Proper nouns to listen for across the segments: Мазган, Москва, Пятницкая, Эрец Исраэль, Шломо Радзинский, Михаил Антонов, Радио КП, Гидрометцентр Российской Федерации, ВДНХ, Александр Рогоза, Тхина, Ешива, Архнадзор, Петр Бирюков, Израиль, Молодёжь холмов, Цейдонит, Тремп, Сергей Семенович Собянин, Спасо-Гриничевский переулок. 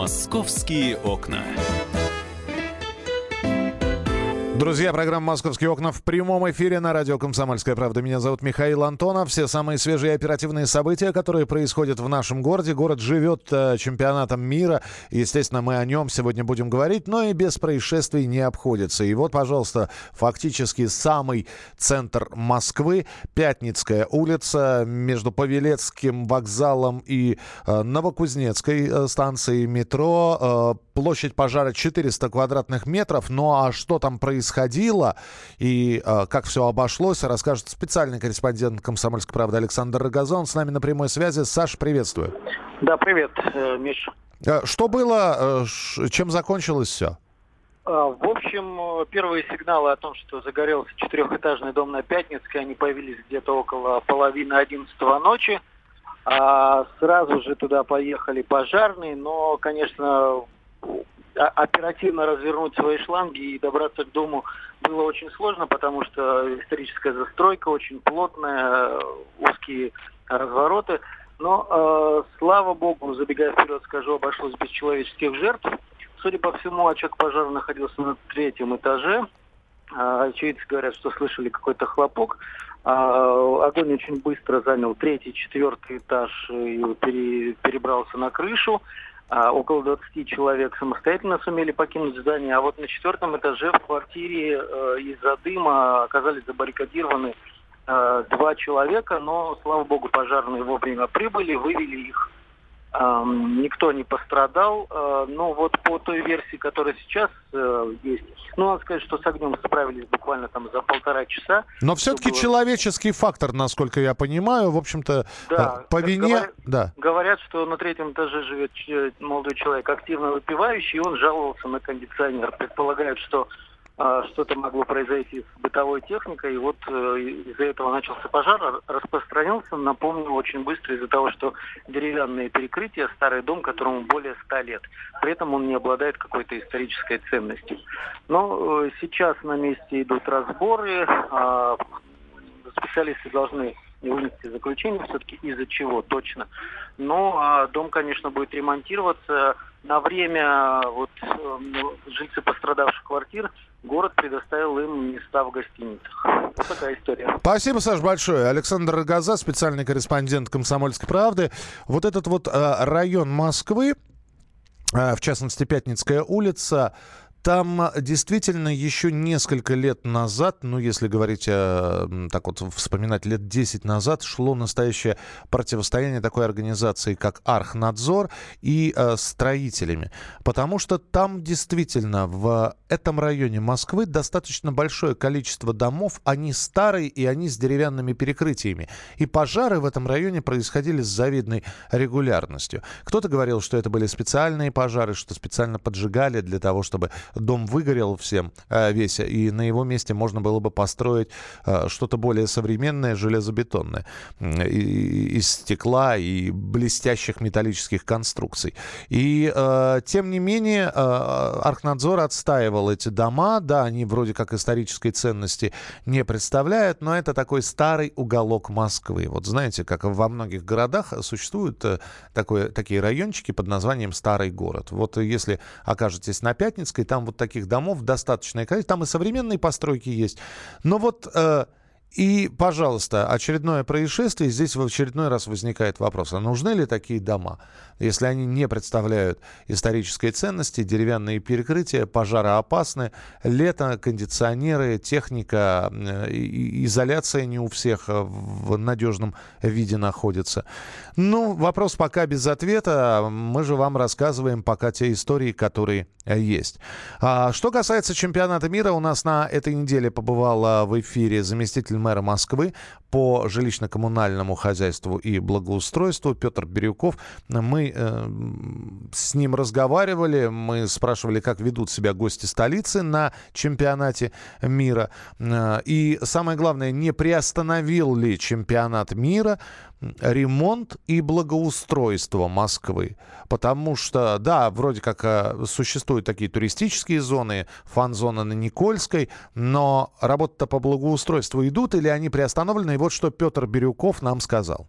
«Московские окна». Друзья, программа «Московские окна» в прямом эфире на радио «Комсомольская правда». Меня зовут Михаил Антонов. Все самые свежие оперативные события, которые происходят в нашем городе. Город живет чемпионатом мира. Естественно, мы о нем сегодня будем говорить, но и без происшествий не обходится. И вот, пожалуйста, фактически самый центр Москвы, Пятницкая улица, между Павелецким вокзалом и Новокузнецкой станцией метро. Площадь пожара 400 квадратных метров. Ну а что там происходило и как все обошлось, расскажет специальный корреспондент «Комсомольской правды» Александр Рогоза. Он с нами на прямой связи. Саш, приветствую. Да, привет, Миша. Что было, чем закончилось все? В общем, первые сигналы о том, что загорелся четырехэтажный дом на Пятницкой, они появились где-то около 10:30 ночи. Сразу же туда поехали пожарные, но, конечно, оперативно развернуть свои шланги и добраться к дому было очень сложно, потому что историческая застройка очень плотная, узкие развороты. Но, слава богу, забегая вперед, скажу, обошлось без человеческих жертв. Судя по всему, очаг пожара находился на 3-м этаже. Очевидцы говорят, что слышали какой-то хлопок. Огонь очень быстро занял 3-й, 4-й этаж и перебрался на крышу. Около 20 человек самостоятельно сумели покинуть здание, а вот на 4-м этаже в квартире из-за дыма оказались забаррикадированы 2 человека, но, слава богу, пожарные вовремя прибыли, вывели их, никто не пострадал, но вот по той версии, которая сейчас есть, ну, надо сказать, что с огнем справились буквально там за 1,5 часа. Но все-таки человеческий фактор, насколько я понимаю, в общем-то, да, по вине... Говорят, что на 3-м этаже живет молодой человек, активно выпивающий, и он жаловался на кондиционер. Предполагают, что что-то могло произойти с бытовой техникой, и вот из-за этого начался пожар, распространился, напомню, очень быстро из-за того, что деревянные перекрытия, старый дом, которому более 100 лет. При этом он не обладает какой-то исторической ценностью. Но сейчас на месте идут разборы, специалисты должны вынести заключение все-таки из-за чего точно. Но дом, конечно, будет ремонтироваться. На время вот жильцы пострадавших квартир город предоставил им места в гостиницах. Вот такая история. Спасибо, Саш, большое. Александр Рогоза, специальный корреспондент «Комсомольской правды». Вот этот вот район Москвы, в частности, Пятницкая улица, там действительно еще несколько лет назад, ну, если говорить, так вот вспоминать, лет 10 назад, шло настоящее противостояние такой организации, как Архнадзор, и строителями. Потому что там действительно в этом районе Москвы достаточно большое количество домов, они старые и они с деревянными перекрытиями. И пожары в этом районе происходили с завидной регулярностью. Кто-то говорил, что это были специальные пожары, что специально поджигали для того, чтобы дом выгорел всем весь, и на его месте можно было бы построить что-то более современное, железобетонное, из стекла и блестящих металлических конструкций. И, тем не менее, Архнадзор отстаивал эти дома. Да, они вроде как исторической ценности не представляют, но это такой старый уголок Москвы. Вот знаете, как во многих городах существуют такие райончики под названием «Старый город». Вот если окажетесь на Пятницкой, там вот таких домов достаточное количество. Там и современные постройки есть. Но вот и, пожалуйста, очередное происшествие. Здесь в очередной раз возникает вопрос, а нужны ли такие дома, если они не представляют исторической ценности, деревянные перекрытия, пожароопасны, лето, кондиционеры, техника, изоляция не у всех в надежном виде находится. Ну, вопрос пока без ответа. Мы же вам рассказываем пока те истории, которые есть. Что касается чемпионата мира, у нас на этой неделе побывала в эфире заместитель мэра Москвы по жилищно-коммунальному хозяйству и благоустройству Петр Бирюков. Мы с ним разговаривали, мы спрашивали, как ведут себя гости столицы на чемпионате мира. И самое главное, не приостановил ли чемпионат мира ремонт и благоустройство Москвы. Потому что, да, вроде как существуют такие туристические зоны, фан-зона на Никольской, но работы-то по благоустройству идут или они приостановлены? И вот что Петр Бирюков нам сказал.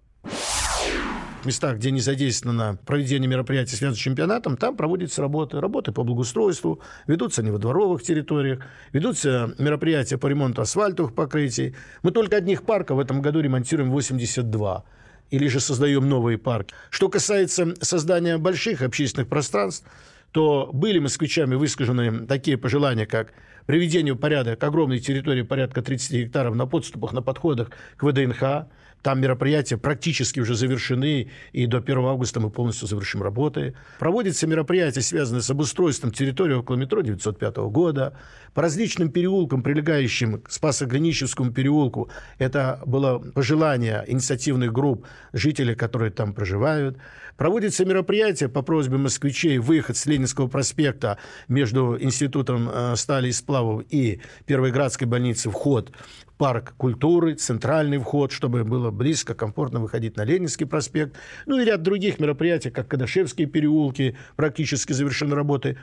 местах, где не задействовано проведение мероприятий, связанных с чемпионатом, там проводятся работы по благоустройству, ведутся они во дворовых территориях, ведутся мероприятия по ремонту асфальтовых покрытий. Мы только одних парков в этом году ремонтируем 82. Или же создаем новые парки. Что касается создания больших общественных пространств, то были москвичами высказаны такие пожелания, как приведение в порядок огромной территории порядка 30 гектаров на подступах, на подходах к ВДНХ. Там мероприятия практически уже завершены, и до 1 августа мы полностью завершим работы. Проводятся мероприятия, связанные с обустройством территории около метро 905 года. По различным переулкам, прилегающим к Спасо-Гриничевскому переулку, это было пожелание инициативных групп жителей, которые там проживают. Проводятся мероприятия по просьбе москвичей, выход с Ленинского проспекта между Институтом стали и сплавов и Первой городской больницы, вход в парк культуры, центральный вход, чтобы было близко, комфортно выходить на Ленинский проспект. Ну и ряд других мероприятий, как Кадашевские переулки, практически завершены работы.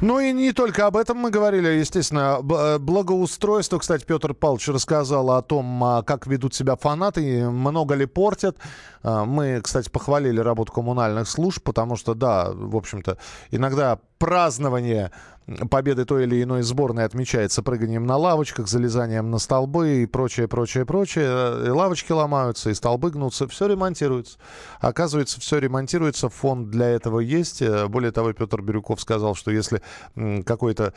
Ну и не только об этом мы говорили, естественно, благоустройство. Кстати, Петр Павлович рассказал о том, как ведут себя фанаты, много ли портят. Мы, кстати, похвалили работу коммунальных служб, потому что, да, в общем-то, иногда празднование победы той или иной сборной отмечается прыганием на лавочках, залезанием на столбы и прочее, прочее, прочее. И лавочки ломаются, и столбы гнутся, все ремонтируется. Оказывается, все ремонтируется, фонд для этого есть. Более того, Петр Бирюков сказал, что если какой-то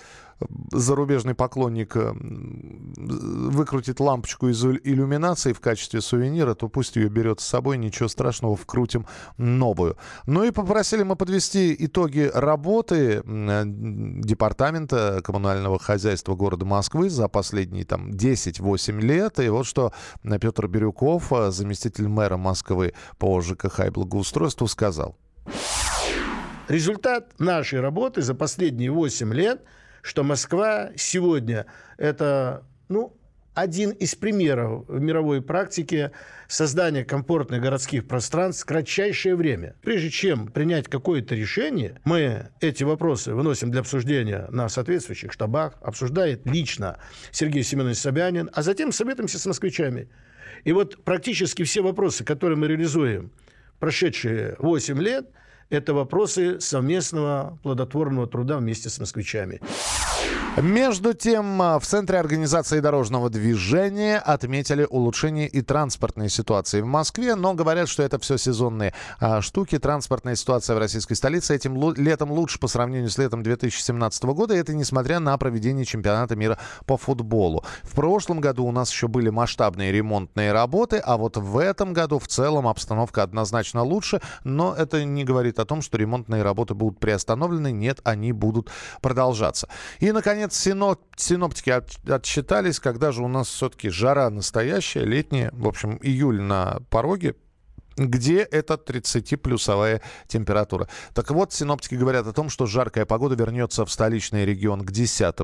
зарубежный поклонник выкрутит лампочку из иллюминации в качестве сувенира, то пусть ее берет с собой, ничего страшного, вкрутим новую. Ну и попросили мы подвести итоги работы Департамента коммунального хозяйства города Москвы за последние там 10-8 лет. И вот что Петр Бирюков, заместитель мэра Москвы по ЖКХ и благоустройству, сказал. Результат нашей работы за последние 8 лет, что Москва сегодня это, один из примеров в мировой практике создания комфортных городских пространств в кратчайшее время. Прежде чем принять какое-то решение, мы эти вопросы выносим для обсуждения на соответствующих штабах, обсуждает лично Сергей Семенович Собянин, а затем советуемся с москвичами. И вот практически все вопросы, которые мы реализуем прошедшие 8 лет, это вопросы совместного плодотворного труда вместе с москвичами. Между тем, в Центре организации дорожного движения отметили улучшение и транспортной ситуации в Москве, но говорят, что это все сезонные штуки. Транспортная ситуация в российской столице этим летом лучше по сравнению с летом 2017 года, и это несмотря на проведение чемпионата мира по футболу. В прошлом году у нас еще были масштабные ремонтные работы, а вот в этом году в целом обстановка однозначно лучше, но это не говорит о том, что ремонтные работы будут приостановлены. Нет, они будут продолжаться. И, наконец, синоптики отсчитались, когда же у нас все-таки жара настоящая, летняя, в общем, июль на пороге, где это 30-плюсовая температура. Так вот, синоптики говорят о том, что жаркая погода вернется в столичный регион к 10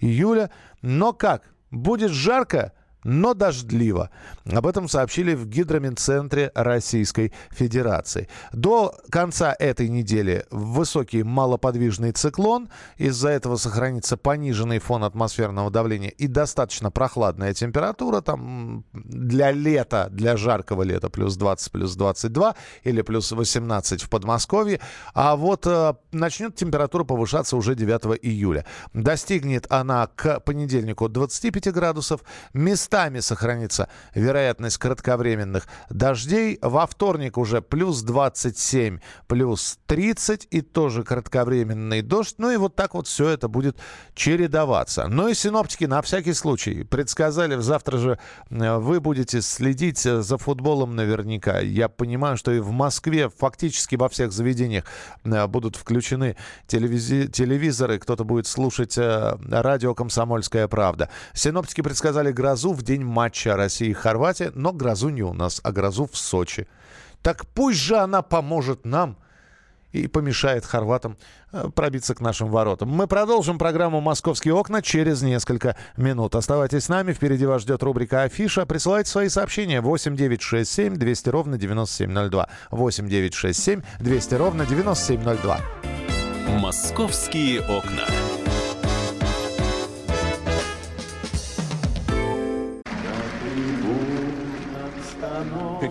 июля. Но как? Будет жарко, но дождливо. Об этом сообщили в Гидрометцентре Российской Федерации. До конца этой недели высокий малоподвижный циклон. Из-за этого сохранится пониженный фон атмосферного давления и достаточно прохладная температура. Там для лета, для жаркого лета плюс 20, плюс 22 или плюс 18 в Подмосковье. А вот начнет температура повышаться уже 9 июля. Достигнет она к понедельнику 25 градусов. Местами сохранится вероятность кратковременных дождей. Во вторник уже плюс 27, плюс 30 и тоже кратковременный дождь. Ну и вот так вот все это будет чередоваться. Ну и синоптики на всякий случай предсказали, завтра же вы будете следить за футболом наверняка. Я понимаю, что и в Москве фактически во всех заведениях будут включены телевизоры, кто-то будет слушать радио «Комсомольская правда». Синоптики предсказали грозу в день матча России и Хорватии, но грозу не у нас, а грозу в Сочи. Так пусть же она поможет нам и помешает хорватам пробиться к нашим воротам. Мы продолжим программу «Московские окна» через несколько минут. Оставайтесь с нами, впереди вас ждет рубрика «Афиша». Присылайте свои сообщения 8 967 200 ровно 9702, 8 967 200 ровно 9702. «Московские окна».